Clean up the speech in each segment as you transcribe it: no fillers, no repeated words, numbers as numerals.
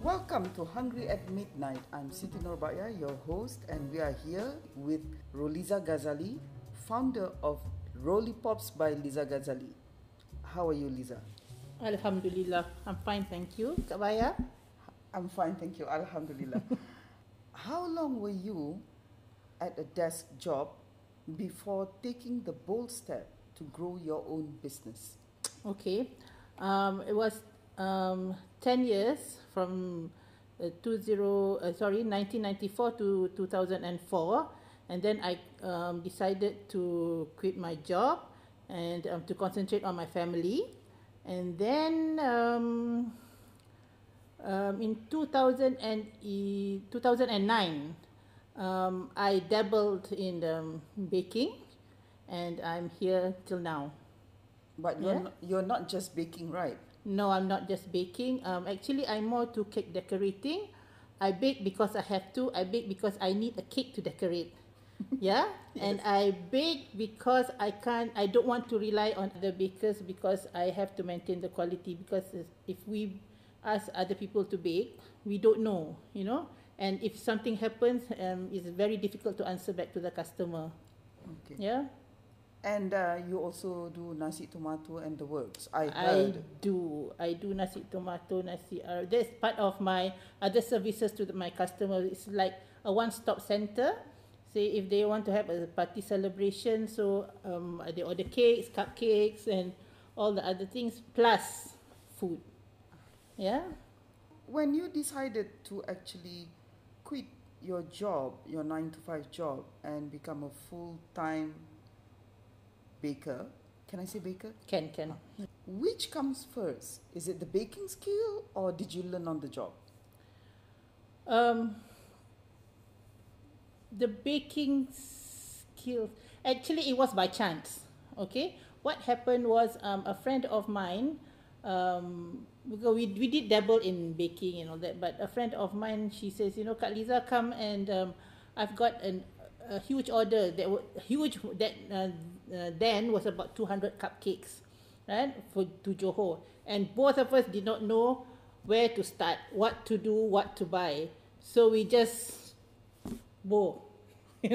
Welcome to Hungry at Midnight. I'm Siti Nurbaya, your host, and we are here with Liza Ghazali, founder of Rolipops by Liza Ghazali. How are you, Liza? Alhamdulillah. I'm fine, thank you. Kak Baya? I'm fine, thank you. Alhamdulillah. How long were you at a desk job before taking the bold step to grow your own business? Okay, it was 10 years from 1994 to 2004, and then I decided to quit my job and to concentrate on my family. And then in 2009, I dabbled in baking, and I'm here till now. But you're not just baking, right? No, I'm not just baking. Actually, I'm more to cake decorating. I bake because I have to. I bake because I need a cake to decorate. Yeah? Yes. And I bake because I don't want to rely on other bakers, because I have to maintain the quality, because if we ask other people to bake, we don't know, you know? And if something happens, it's very difficult to answer back to the customer. Okay. Yeah? And you also do nasi tomato and the works. I heard. I do nasi tomato, that's part of my other services to my customers. It's like a one-stop center. Say if they want to have a party celebration, so they order cakes, cupcakes, and all the other things, plus food. Yeah. When you decided to actually quit your job, your 9-to-5 job, and become a full-time baker. Can I say baker? Can. Which comes first? Is it the baking skill, or did you learn on the job? The baking skill, actually it was by chance. Okay, what happened was a friend of mine, because we did dabble in baking and all that, but a friend of mine, she says, you know, Kak Liza, come and I've got a huge order then was about 200 cupcakes, right, to Johor, and both of us did not know where to start, what to do, what to buy, so we just we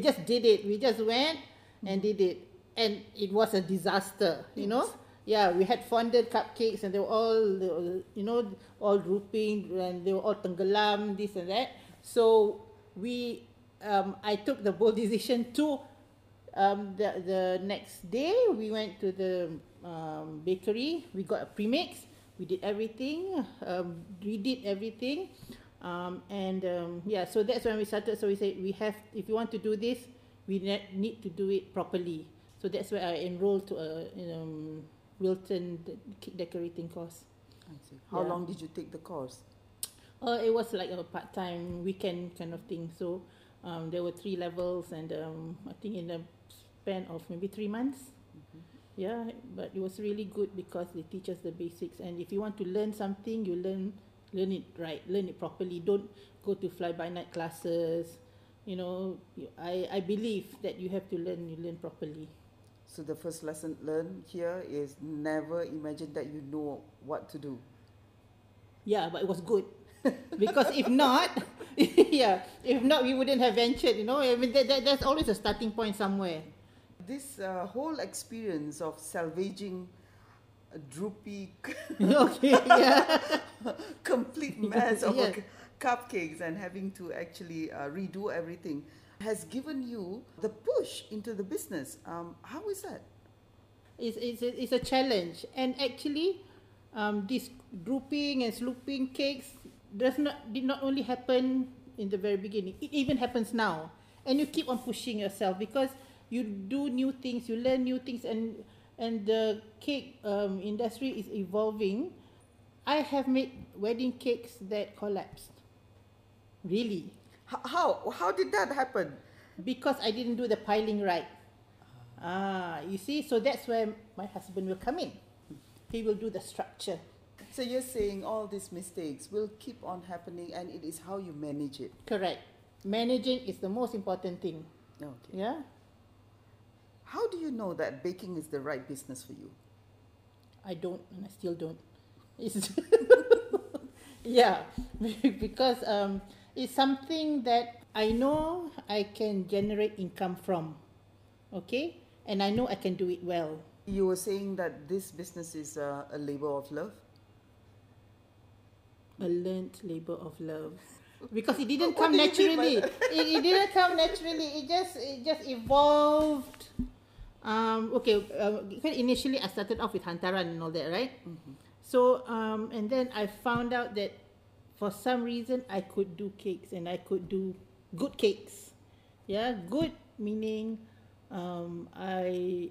just did it, we just went and did it, and it was a disaster, you know. Yeah, we had fondant cupcakes, and they were all, you know, all drooping, and they were all tenggelam, this and that. So we I took the bold decision to the next day we went to the bakery. We got a premix. We did everything. So that's when we started. So we said, if you want to do this, we need to do it properly. So that's where I enrolled to a Wilton decorating course. I see. How long did you take the course? It was like a part-time weekend kind of thing. So. There were 3 levels, and I think in the span of maybe 3 months. Mm-hmm. Yeah, but it was really good because they teach us the basics. And if you want to learn something, you learn it right, learn it properly. Don't go to fly-by-night classes. You know, I believe that you have to learn properly. So the first lesson learned here is never imagine that you know what to do. Yeah, but it was good. Because if not, we wouldn't have ventured, you know. I mean, there's always a starting point somewhere. This whole experience of salvaging a droopy, complete mess of cupcakes, and having to actually redo everything has given you the push into the business. How is that? It's a challenge, and actually, this drooping and slooping cakes did not only happen in the very beginning. It even happens now, and you keep on pushing yourself because you do new things, you learn new things, and the cake industry is evolving. I have made wedding cakes that collapsed. Really? How did that happen? Because I didn't do the piling right. You see, so that's where my husband will come in. He will do the structure. So you're saying all these mistakes will keep on happening, and it is how you manage it. Correct. Managing is the most important thing. Okay. Yeah. How do you know that baking is the right business for you? I don't, and I still don't. Yeah, because it's something that I know I can generate income from. Okay, and I know I can do it well. You were saying that this business is a labor of love? A learnt labor of love. Because it didn't come naturally. It didn't come naturally. It just evolved. Initially I started off with hantaran and all that, right? Mm-hmm. So and then I found out that for some reason I could do cakes, and I could do good cakes. Yeah, good meaning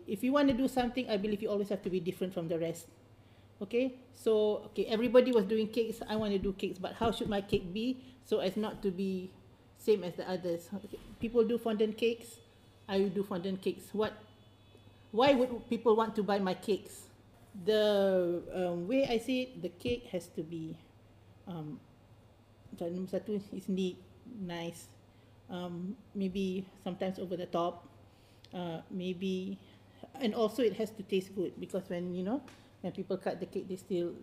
if you want to do something, I believe you always have to be different from the rest. Okay, so everybody was doing cakes. I want to do cakes, but how should my cake be so as not to be same as the others? Okay. People do fondant cakes. I will do fondant cakes. Why would people want to buy my cakes? The way I see it, the cake has to be number satu is neat, nice, maybe sometimes over the top, maybe, and also it has to taste good, because when when people cut the cake, they still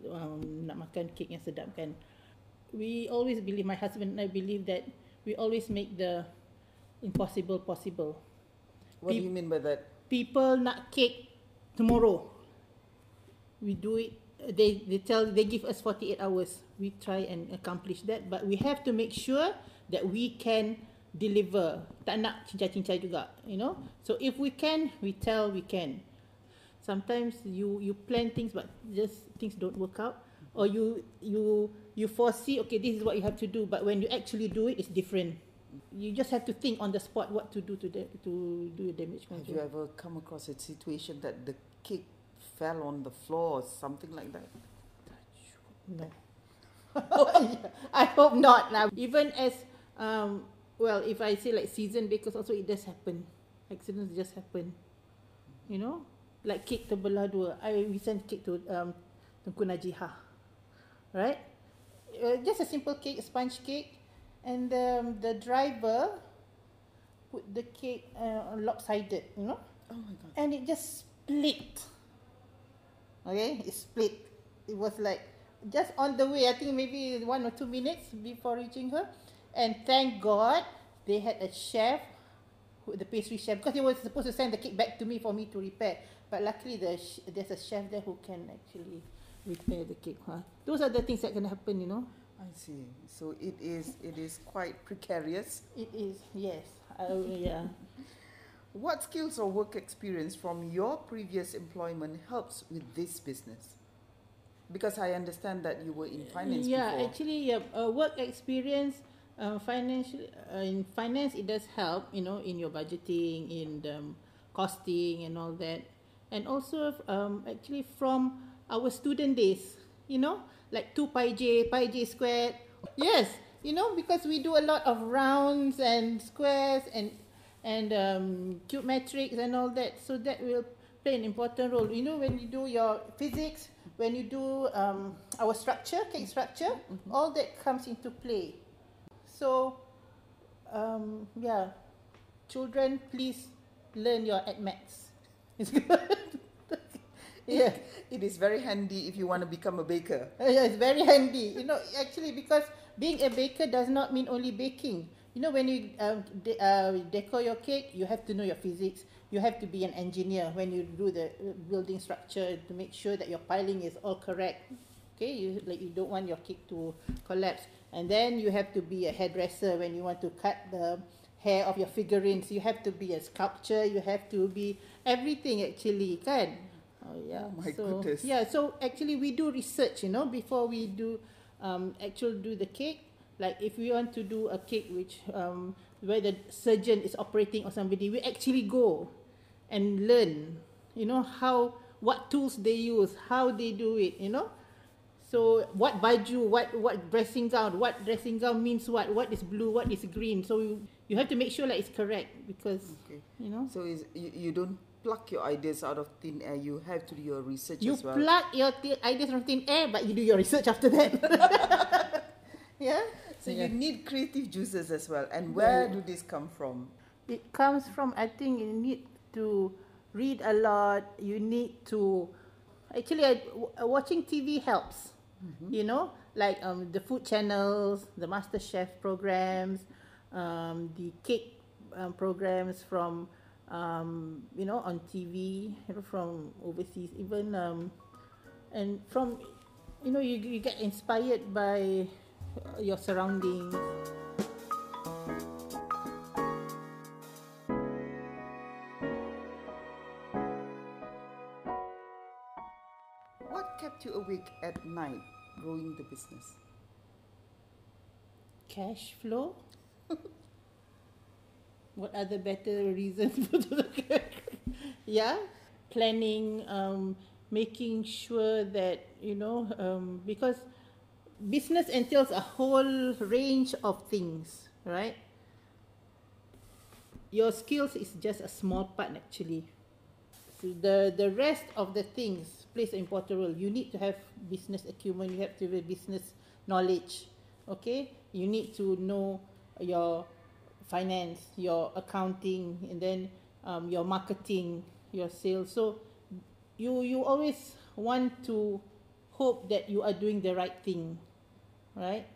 nak makan cake yang sedap, kan? We always believe, my husband and I believe, that we always make the impossible possible. What do you mean by that? People nak cake tomorrow. We do it. They give us 48 hours. We try and accomplish that, but we have to make sure that we can deliver. Tak nak cincai-cincai juga, So if we can, we can. Sometimes you plan things, but just things don't work out, or you foresee, this is what you have to do, but when you actually do it, it's different. You just have to think on the spot what to do to do damage control. Have you ever come across a situation that the cake fell on the floor or something like that? No. I hope not. Now, even as if I say like seasoned bakers, also it does happen. Accidents just happen, Like cake terbelah dua. We sent cake to Tengku Najihah, right? Just a simple cake, a sponge cake, and the driver put the cake lopsided, Oh my God! And it just split. Okay, it split. It was like just on the way. I think maybe 1 or 2 minutes before reaching her, and thank God they had a chef, the pastry chef, because he was supposed to send the cake back to me for me to repair. But luckily, there's a chef there who can actually repair the cake. Huh? Those are the things that can happen, I see. So it is quite precarious. It is, yes. Yeah. What skills or work experience from your previous employment helps with this business? Because I understand that you were in finance before. Yeah, actually, work experience... in finance, it does help, in your budgeting, in the costing and all that. And also, actually, from our student days, like 2 pi j squared. Yes, because we do a lot of rounds and squares and cube matrix and all that. So that will play an important role. When you do your physics, when you do our cake structure, mm-hmm. all that comes into play. So, children, please learn your AdMaths. It's good. Yeah, it is very handy if you want to become a baker. Yeah, it's very handy. Actually, because being a baker does not mean only baking. When you decor your cake, you have to know your physics. You have to be an engineer when you do the building structure to make sure that your piling is all correct. Okay, you don't want your cake to collapse. And then you have to be a hairdresser when you want to cut the hair of your figurines. You have to be a sculptor. You have to be everything, actually, kan? Oh, yeah. Oh, my goodness. Yeah, so actually we do research, before we do do the cake. Like if we want to do a cake which where the surgeon is operating or somebody, we actually go and learn, what tools they use, how they do it, So what baju, what dressing gown, means what is blue, what is green. So you have to make sure that it's correct, because, So you don't pluck your ideas out of thin air, you have to do your research as well. You pluck your ideas from thin air, but you do your research after that. Yeah? So you need creative juices as well. And where do this come from? It comes from, I think you need to read a lot, you need to... Actually, watching TV helps. Mm-hmm. like the food channels, the MasterChef programs, the cake programs from you know, on TV, from overseas, even and from, you know, you get inspired by your surroundings. What kept you awake at night growing the business? Cash flow. What other better reasons for the yeah, planning, making sure that, you know, because business entails a whole range of things, right? Your skills is just a small part actually. So the rest of the things plays an important role. You need to have business acumen, you have to have business knowledge, okay? You need to know your finance, your accounting, and then your marketing, your sales. So you always want to hope that you are doing the right thing, right?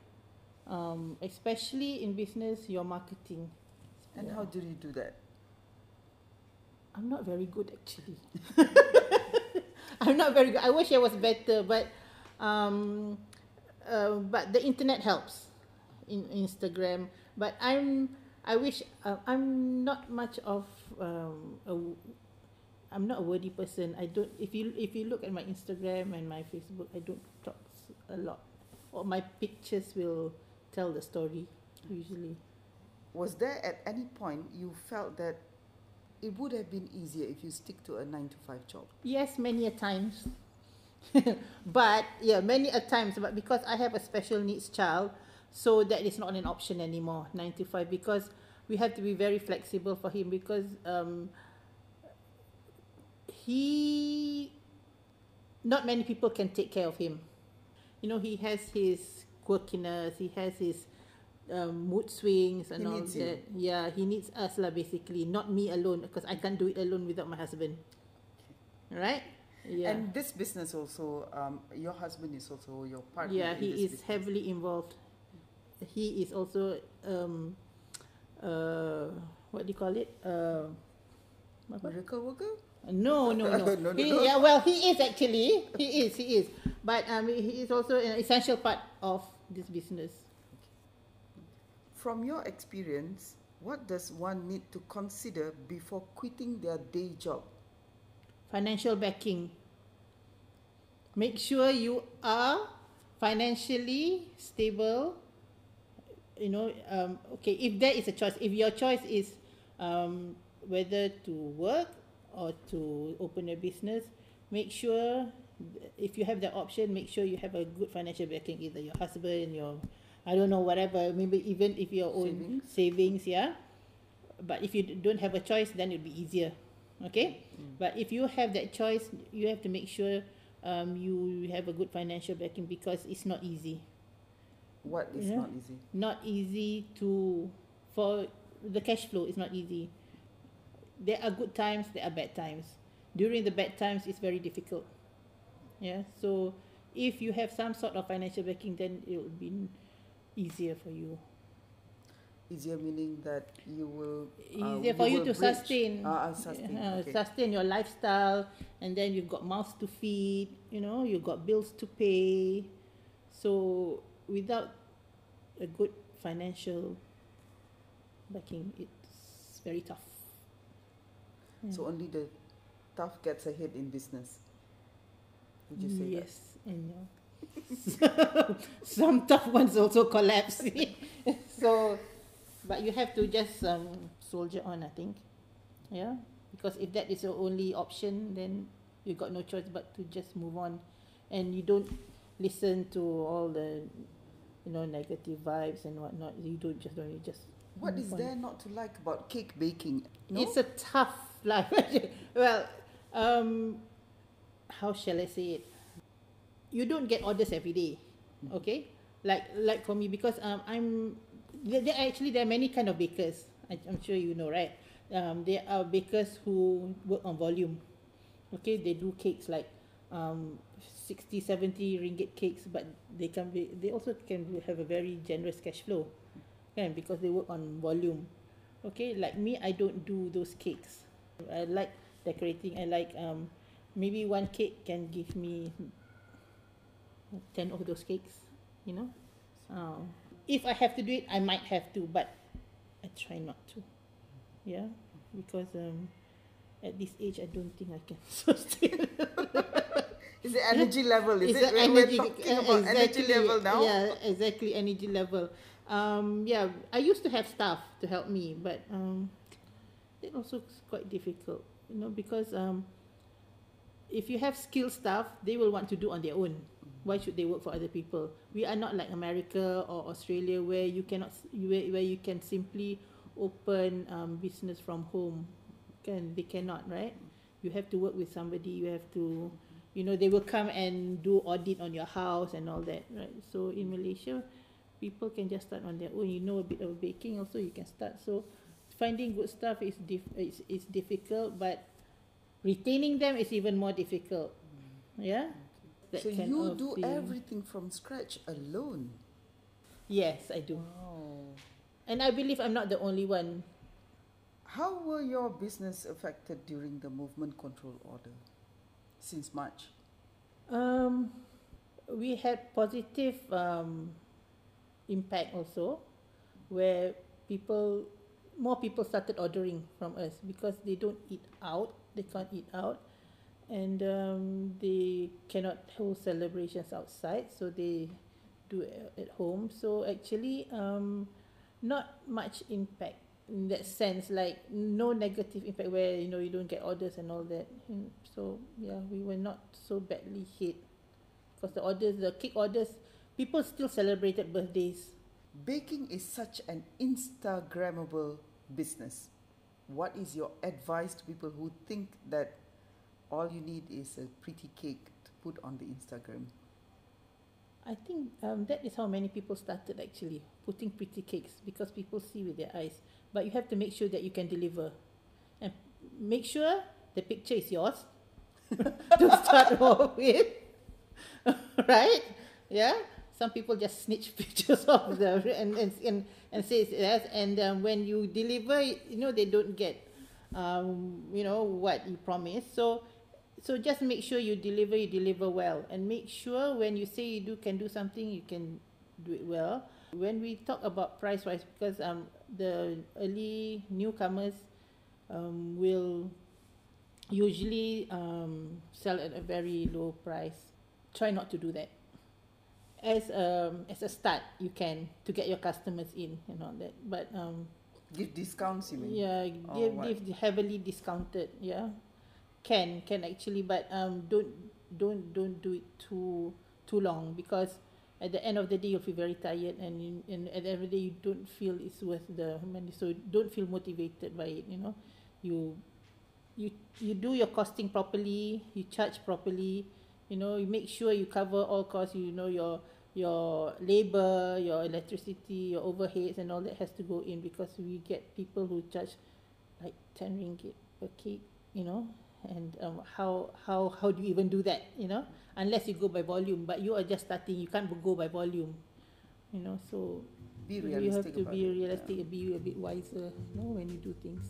Especially in business, your marketing. And yeah. How do you do that? I'm not very good actually. I'm not very good. I wish I was better, but the internet helps, in Instagram. But I wish I'm not much of I'm not a wordy person. I don't. If you look at my Instagram and my Facebook, I don't talk a lot. Or my pictures will tell the story usually. Was there at any point you felt that it would have been easier if you stick to a 9-to-5 job? Yes, many a times. But yeah, many a times. But because I have a special needs child. So that is not an option anymore, 9-to-5, because we have to be very flexible for him, because not many people can take care of him. You know, he has his quirkiness, he has his mood swings and all that. Yeah, he needs us lah basically, not me alone, because I can't do it alone without my husband. Okay. Right? Yeah. And this business also, your husband is also your partner. Yeah, he is business. Heavily involved. He is also what do you call it? Miracle worker? No. No, he, no. Yeah, well, he is actually. He is. But he is also an essential part of this business. Okay. From your experience, what does one need to consider before quitting their day job? Financial backing. Make sure you are financially stable. You know, okay, if there is a choice, if your choice is whether to work or to open a business, make sure, if you have the option, make sure you have a good financial backing, either your husband, your, I don't know, whatever, maybe even if your own savings, yeah. But if you don't have a choice, then it'll be easier, okay? Mm. But if you have that choice, you have to make sure you have a good financial backing, because it's not easy. What is not easy? Not easy for the cash flow is not easy. There are good times, there are bad times. During the bad times, it's very difficult. Yeah, so if you have some sort of financial backing, then it will be easier for you. Easier meaning that you will easier for you to sustain. Okay. Sustain your lifestyle, and then you've got mouths to feed. You know, you've got bills to pay. So without a good financial backing, it's very tough. Yeah. So only the tough gets ahead in business. Would you say yes that? And no. Some tough ones also collapse. So, but you have to just soldier on, I think. Yeah, because if that is your only option, then you got no choice but to just move on, and you don't listen to all the, you know, negative vibes and whatnot. You just. What is there not to like about cake baking? No? It's a tough life. Well, how shall I say it? You don't get orders every day, okay? Like for me, because there are many kind of bakers. I'm sure you know, right? There are bakers who work on volume, okay? They do cakes like RM60-70 cakes, but they also can have a very generous cash flow, kan? Because they work on volume. Okay, like me, I don't do those cakes. I like decorating. I like maybe one cake can give me 10 of those cakes, you know. If I have to do it, I might have to, but I try not to. Yeah, because at this age, I don't think I can sustain. Is it energy level? We're talking about energy level now? Yeah, exactly, energy level. Yeah, I used to have staff to help me, but it also quite difficult, you know, because if you have skilled staff, they will want to do on their own. Why should they work for other people? We are not like America or Australia, where you cannot, where you can simply open business from home. Can they cannot, right? You have to work with somebody. You have to, you know, they will come and do audit on your house and all that, right? So in Malaysia, people can just start on their own. You know a bit of baking also, you can start. So finding good staff is difficult, but retaining them is even more difficult. Yeah. That so you do everything from scratch alone? Yes, I do. Wow. And I believe I'm not the only one. How were your business affected during the movement control order since March? We had positive impact also, where more people started ordering from us because they don't eat out, they can't eat out. And they cannot hold celebrations outside, so they do it at home. So actually, not much impact in that sense, like no negative impact where, you know, you don't get orders and all that. And so yeah, we were not so badly hit because the cake orders, people still celebrated birthdays. Baking is such an Instagrammable business. What is your advice to people who think that all you need is a pretty cake to put on the Instagram? I think that is how many people started, actually, putting pretty cakes, because people see with their eyes. But you have to make sure that you can deliver. And make sure the picture is yours to start off with. Right? Yeah? Some people just snitch pictures of them and say it's theirs. And when you deliver, you know, they don't get, you know, what you promised. So just make sure you deliver well, and make sure when you say you can do something, you can do it well. When we talk about price rise, because the early newcomers will usually sell at a very low price. Try not to do that. As a start, you can to get your customers in and all that, but give discounts, you mean? Yeah, give heavily discounted. Yeah. Can actually, but don't do it too long, because at the end of the day you'll feel very tired, and at the end of the day you don't feel it's worth the money, so don't feel motivated by it. You know, you do your costing properly, you charge properly, you know, you make sure you cover all costs. You know, your labor, your electricity, your overheads, and all that has to go in, because we get people who charge like 10 ringgit per cake, you know. And how do you even do that, you know, unless you go by volume? But you are just starting, you can't go by volume, you know. So you have to be realistic, yeah. Be a bit wiser, you know, when you do things.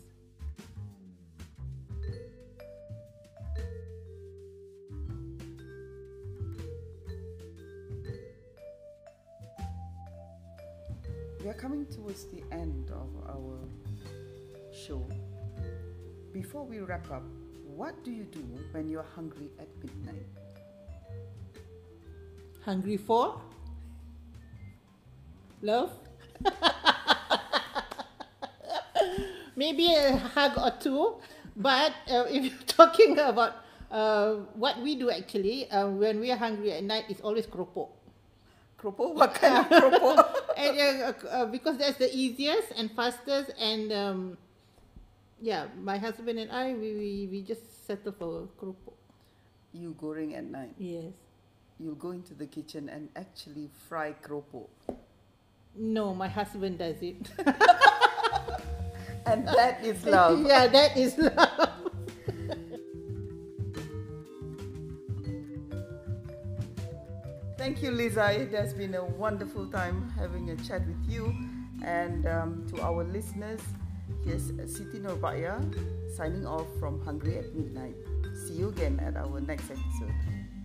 We are coming towards the end of our show. Before we wrap up, what do you do when you're hungry at midnight? Hungry for? Love? Maybe a hug or two. But if you're talking about what we do actually, when we are hungry at night, it's always keropok. Keropok? What kind of keropok? Because that's the easiest and fastest, and yeah, my husband and I, we just settle for keropok. You goreng at night? Yes. You'll go into the kitchen and actually fry keropok? No, my husband does it. And that is love. Yeah, that is love. Thank you, Liza. It has been a wonderful time having a chat with you. And to our listeners, here's Siti Nurbaya signing off from Hungry at Midnight. See you again at our next episode.